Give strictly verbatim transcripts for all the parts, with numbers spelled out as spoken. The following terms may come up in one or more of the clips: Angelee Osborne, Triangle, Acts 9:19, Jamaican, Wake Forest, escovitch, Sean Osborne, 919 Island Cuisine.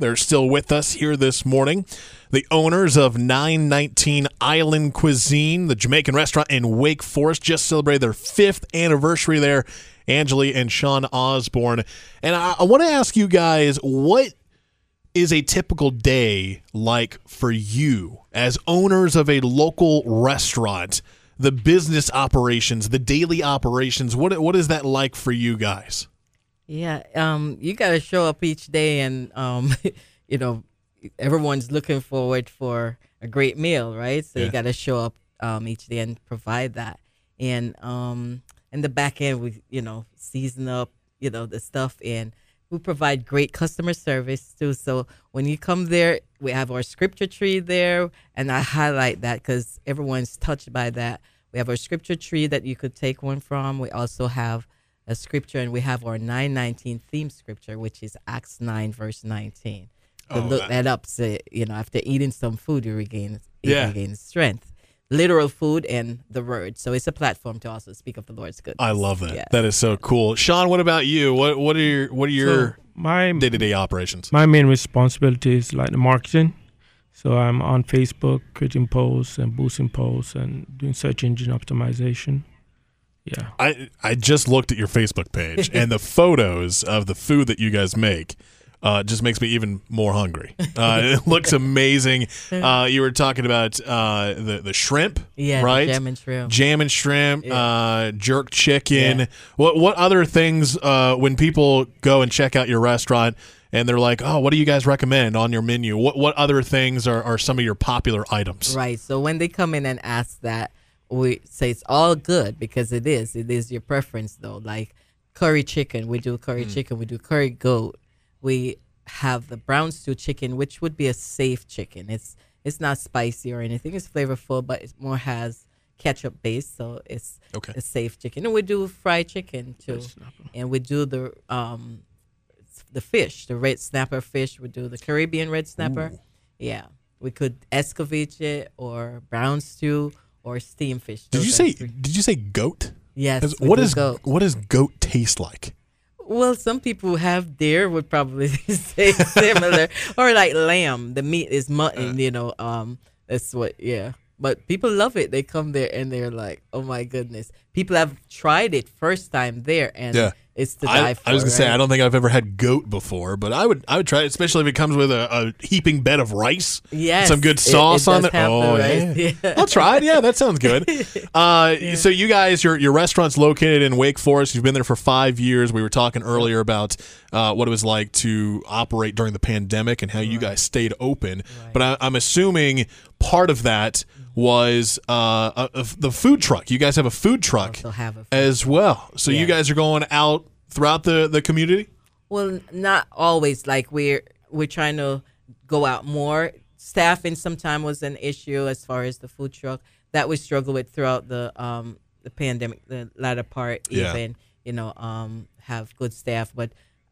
They're still with us here this morning. The owners of nine nineteen Island Cuisine, the Jamaican restaurant in Wake Forest, just celebrated their fifth anniversary there, Angelee and Sean Osborne. And I, I want to ask you guys, what is a typical day like for you as owners of a local restaurant? The business operations, the daily operations, what what is that like for you guys? Yeah, um, you got to show up each day and, um, you know, everyone's looking forward for a great meal, right? So yeah. You got to show up um, each day and provide that. And um, in the back end, we, you know, season up, you know, the stuff, and we provide great customer service too. So when you come there, we have our scripture tree there, and I highlight that because everyone's touched by that. We have our scripture tree that you could take one from. We also have a scripture, and we have our nine nineteen theme scripture, which is Acts nine, verse nineteen. So oh, look that, that up. So, you know, after eating some food, you regain, you yeah. regain strength. Literal food and the word. So it's a platform to also speak of the Lord's goodness. I love that. Yeah. That is so cool. Sean, what about you? What what are your what are your so my, day-to-day operations? My main responsibility is like the marketing. So I'm on Facebook, creating posts and boosting posts and doing search engine optimization. Yeah. I, I just looked at your Facebook page, and the photos of the food that you guys make uh, just makes me even more hungry. Uh, it looks amazing. Uh, you were talking about uh, the, the shrimp, yeah, right? The jam and shrimp. Jam and shrimp, yeah. uh, jerk chicken. Yeah. What, what other things, uh, when people go and check out your restaurant and they're like, oh, what do you guys recommend on your menu? What, what other things are, are some of your popular items? Right, so when they come in and ask that, we say it's all good because it is. It is your preference, though. Like curry chicken, we do curry mm. chicken. We do curry goat. We have the brown stew chicken, which would be a safe chicken. It's it's not spicy or anything. It's flavorful, but it more has ketchup base, so it's okay. a safe chicken. And we do fried chicken too, and we do the um the fish, the red snapper fish. We do the Caribbean red snapper. Ooh. Yeah, we could escovitch or brown stew. Or steam fish. Did you say? Three. Did you say goat? Yes. What is goat. What does goat taste like? Well, some people who have deer would probably say similar, or like lamb. The meat is mutton. Uh, you know, um, that's what. Yeah, but people love it. They come there and they're like, "Oh my goodness!" People have tried it first time there, and yeah. it's to die I, for. I was gonna right? say I don't think I've ever had goat before, but I would I would try it, especially if it comes with a, a heaping bed of rice. Yes, some good sauce it, it on it. Oh yeah. yeah, I'll try it. Yeah, that sounds good. Uh, yeah. So you guys, your your restaurant's located in Wake Forest. You've been there for five years. We were talking earlier about uh, what it was like to operate during the pandemic and how right. you guys stayed open. Right. But I, I'm assuming part of that was uh, a, a, the food truck. You guys have a food truck also have a food as well. So yeah. you guys are going out throughout the, the community? Well, not always. Like we're we're trying to go out more. Staffing sometimes was an issue as far as the food truck that we struggled with throughout the um the pandemic, the latter part. Yeah. Even you know um have good staff, but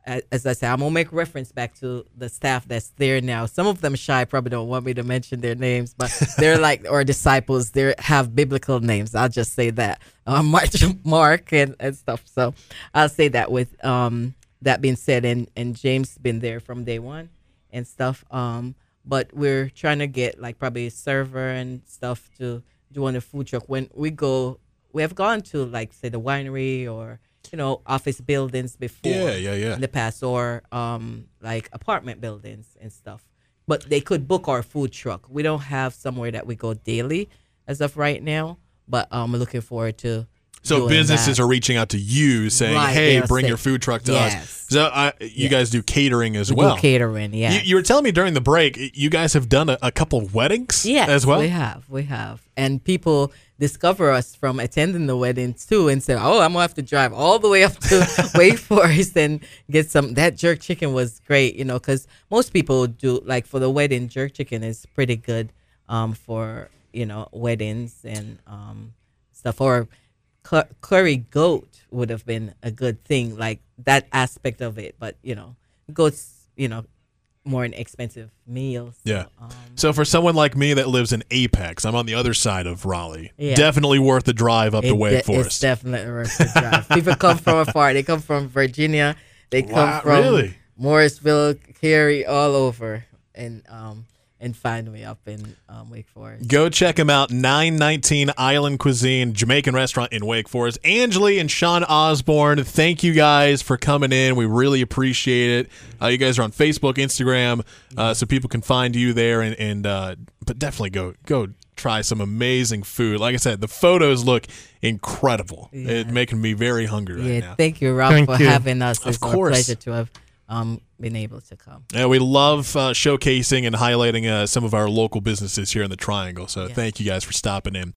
as, as I said, I'm gonna make reference back to the staff that's there now. Some of them shy probably don't want me to mention their names, but they're like our disciples. They have biblical names. I'll just say that. Um, Mark, Mark and, and stuff. So I'll say that with um, that being said, and, and James been there from day one and stuff. Um, but we're trying to get like probably a server and stuff to do on the food truck. When we go, we have gone to like say the winery or, you know, office buildings before yeah, yeah, yeah. in the past or um, like apartment buildings and stuff. But they could book our food truck. We don't have somewhere that we go daily as of right now. But I'm um, looking forward to. So businesses that. Are reaching out to you saying, right, "Hey, bring say, your food truck to yes. us." So I, you yes. guys do catering as we well. Do catering, yeah. You, you were telling me during the break, you guys have done a, a couple of weddings, yes, as well. We have, we have, and people discover us from attending the weddings too, and say, "Oh, I'm gonna have to drive all the way up to Wake Forest and get some." That jerk chicken was great, you know, because most people do like for the wedding, jerk chicken is pretty good um, for. You know, weddings and um, stuff, or cur- curry goat would have been a good thing, like that aspect of it. But you know, goat's you know more an expensive meal. So, yeah. Um, so for someone like me that lives in Apex, I'm on the other side of Raleigh. Yeah. Definitely worth the drive up it, to Wake de- Forest. It's definitely worth the drive. People come from afar. They come from Virginia. They come wow, from really? Morrisville, Cary, all over, and um and find me up in um, Wake Forest. Go check them out. nine nineteen Island Cuisine, Jamaican restaurant in Wake Forest. Angelee and Sean Osborne, thank you guys for coming in. We really appreciate it. Uh, you guys are on Facebook, Instagram, uh, so people can find you there. And, and uh, but definitely go go. Try some amazing food. Like I said, the photos look incredible. Yeah. It's making me very hungry right yeah, now. Thank you, Rob, thank for you. having us. Of it's course. It's a pleasure to have um, been able to come. Yeah, we love uh, showcasing and highlighting uh, some of our local businesses here in the Triangle. So yeah. Thank you guys for stopping in.